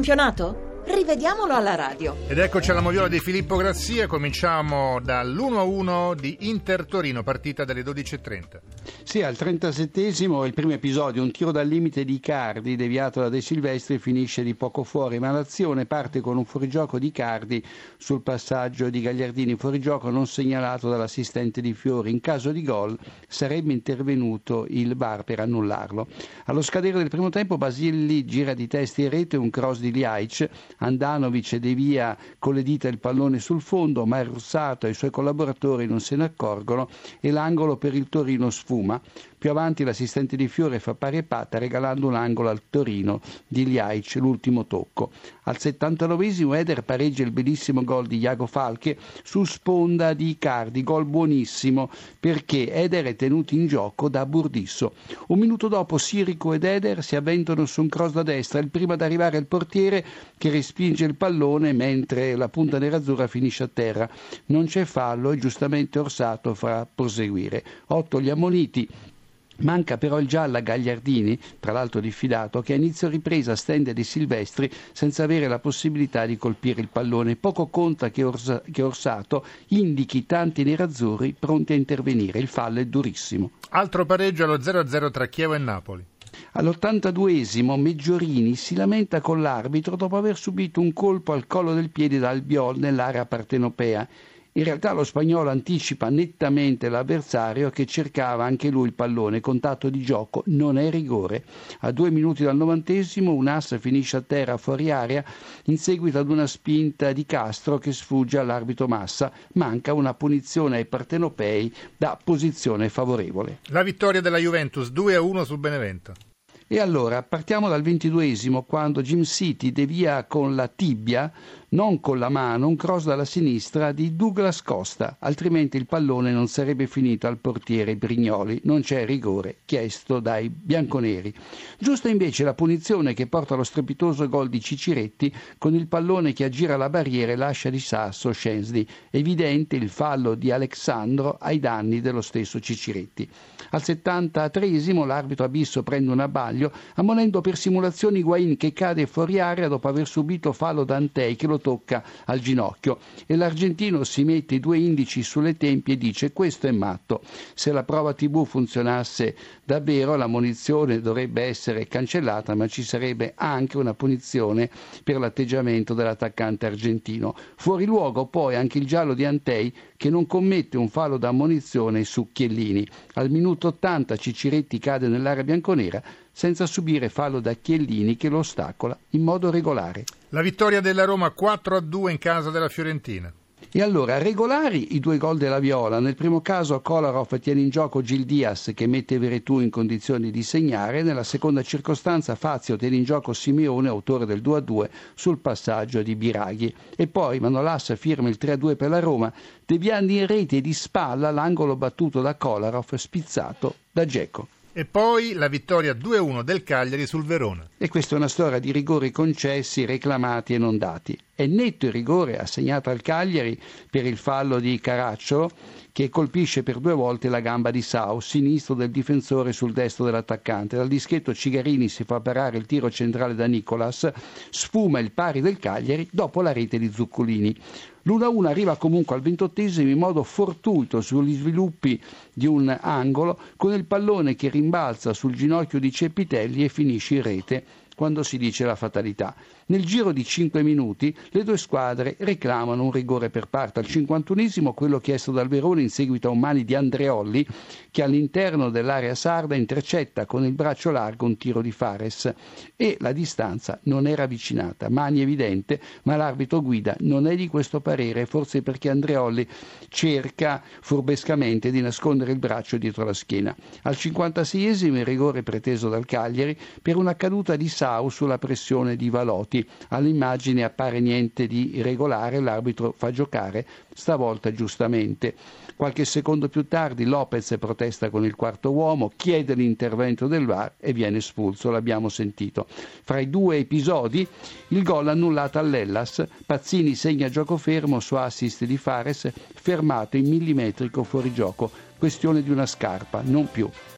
campionato? Rivediamolo alla radio. Ed eccoci alla moviola di Filippo Grassia. Cominciamo dall'1-1 di Inter-Torino, partita dalle 12.30. Sì, al 37esimo il primo episodio, un tiro dal limite di Cardi deviato da De Silvestri, finisce di poco fuori, ma l'azione parte con un fuorigioco di Cardi sul passaggio di Gagliardini, fuorigioco non segnalato dall'assistente Di Fiori. In caso di gol sarebbe intervenuto il VAR per annullarlo. Allo scadere del primo tempo Basilli gira di testa in rete un cross di Ljajic, Andanović devia con le dita il pallone sul fondo, ma Orsato e i suoi collaboratori non se ne accorgono e l'angolo per il Torino sfuma. Più avanti l'assistente Di Fiori fa pari e patta regalando un angolo al Torino di Ljajic, l'ultimo tocco. Al 79esimo Eder pareggia il bellissimo gol di Iago Falque su sponda di Cardi, gol buonissimo perché Eder è tenuto in gioco da Burdisso. Un minuto dopo Sirico ed Eder si avventano su un cross da destra, il primo ad arrivare è il portiere che respinge il pallone mentre la punta nerazzurra finisce a terra. Non c'è fallo e giustamente Orsato fa proseguire. 8 gli ammoniti. Manca però il giallo a Gagliardini, tra l'altro diffidato, che a inizio ripresa stende Di Silvestri senza avere la possibilità di colpire il pallone. Poco conta che Orsato indichi tanti nerazzurri pronti a intervenire. Il fallo è durissimo. Altro pareggio allo 0-0 tra Chievo e Napoli. All'82esimo Meggiorini si lamenta con l'arbitro dopo aver subito un colpo al collo del piede da Albiol nell'area partenopea. In realtà lo spagnolo anticipa nettamente l'avversario che cercava anche lui il pallone, contatto di gioco, non è rigore. A 2 minuti dal 90esimo un ass finisce a terra fuori area in seguito ad una spinta di Castro che sfugge all'arbitro Massa. Manca una punizione ai partenopei da posizione favorevole. La vittoria della Juventus 2-1 sul Benevento. E allora partiamo dal 22esimo quando Jim City devia con la tibia, non con la mano, un cross dalla sinistra di Douglas Costa, altrimenti il pallone non sarebbe finito al portiere Brignoli, non c'è rigore chiesto dai bianconeri. Giusta invece la punizione che porta allo strepitoso gol di Ciciretti con il pallone che aggira la barriera e lascia di sasso Scensny, evidente il fallo di Alessandro ai danni dello stesso Ciciretti. Al 73esimo l'arbitro Abisso prende un abbaglio ammonendo per simulazioni Higuain che cade fuori area dopo aver subito fallo Dantei che lo tocca al ginocchio e l'argentino si mette i 2 indici sulle tempie e dice: questo è matto. Se la prova TV funzionasse davvero la ammonizione dovrebbe essere cancellata, ma ci sarebbe anche una punizione per l'atteggiamento dell'attaccante argentino. Fuori luogo poi anche il giallo di Dantei che non commette un fallo da ammonizione su Chiellini. Al minuto 80 Ciciretti cade nell'area bianconera senza subire fallo da Chiellini che lo ostacola in modo regolare. La vittoria della Roma 4-2 in casa della Fiorentina. E allora regolari i 2 gol della Viola, nel primo caso Kolarov tiene in gioco Gil Diaz che mette Veretù in condizioni di segnare, nella seconda circostanza Fazio tiene in gioco Simeone, autore del 2-2 sul passaggio di Biraghi e poi Manolas firma il 3-2 per la Roma, deviando in rete di spalla l'angolo battuto da Kolarov spizzato da Dzeko. E poi la vittoria 2-1 del Cagliari sul Verona. E questa è una storia di rigori concessi, reclamati e non dati. È netto il rigore assegnato al Cagliari per il fallo di Caracciolo che colpisce per 2 volte la gamba di Sau, sinistro del difensore sul destro dell'attaccante. Dal dischetto Cigarini si fa parare il tiro centrale da Nicolas, sfuma il pari del Cagliari dopo la rete di Zuccolini. L'1-1 arriva comunque al 28esimo in modo fortuito sugli sviluppi di un angolo con il pallone che rimbalza sul ginocchio di Cepitelli e finisce in rete. Quando si dice la fatalità. Nel giro di 5 minuti le 2 squadre reclamano un rigore per parte. Al 51esimo quello chiesto dal Verona in seguito a un mani di Andreolli che all'interno dell'area sarda intercetta con il braccio largo un tiro di Fares e la distanza non era avvicinata. Mani evidente, ma l'arbitro guida non è di questo parere, forse perché Andreolli cerca furbescamente di nascondere il braccio dietro la schiena. Al 56esimo il rigore preteso dal Cagliari per una caduta di sulla pressione di Valotti. All'immagine appare niente di irregolare, l'arbitro fa giocare, stavolta giustamente. Qualche secondo più tardi Lopez protesta con il 4° uomo, chiede l'intervento del VAR e viene espulso, l'abbiamo sentito. Fra i 2 episodi il gol annullato all'Hellas, Pazzini segna gioco fermo su assist di Fares, fermato in millimetrico fuorigioco, questione di una scarpa, non più.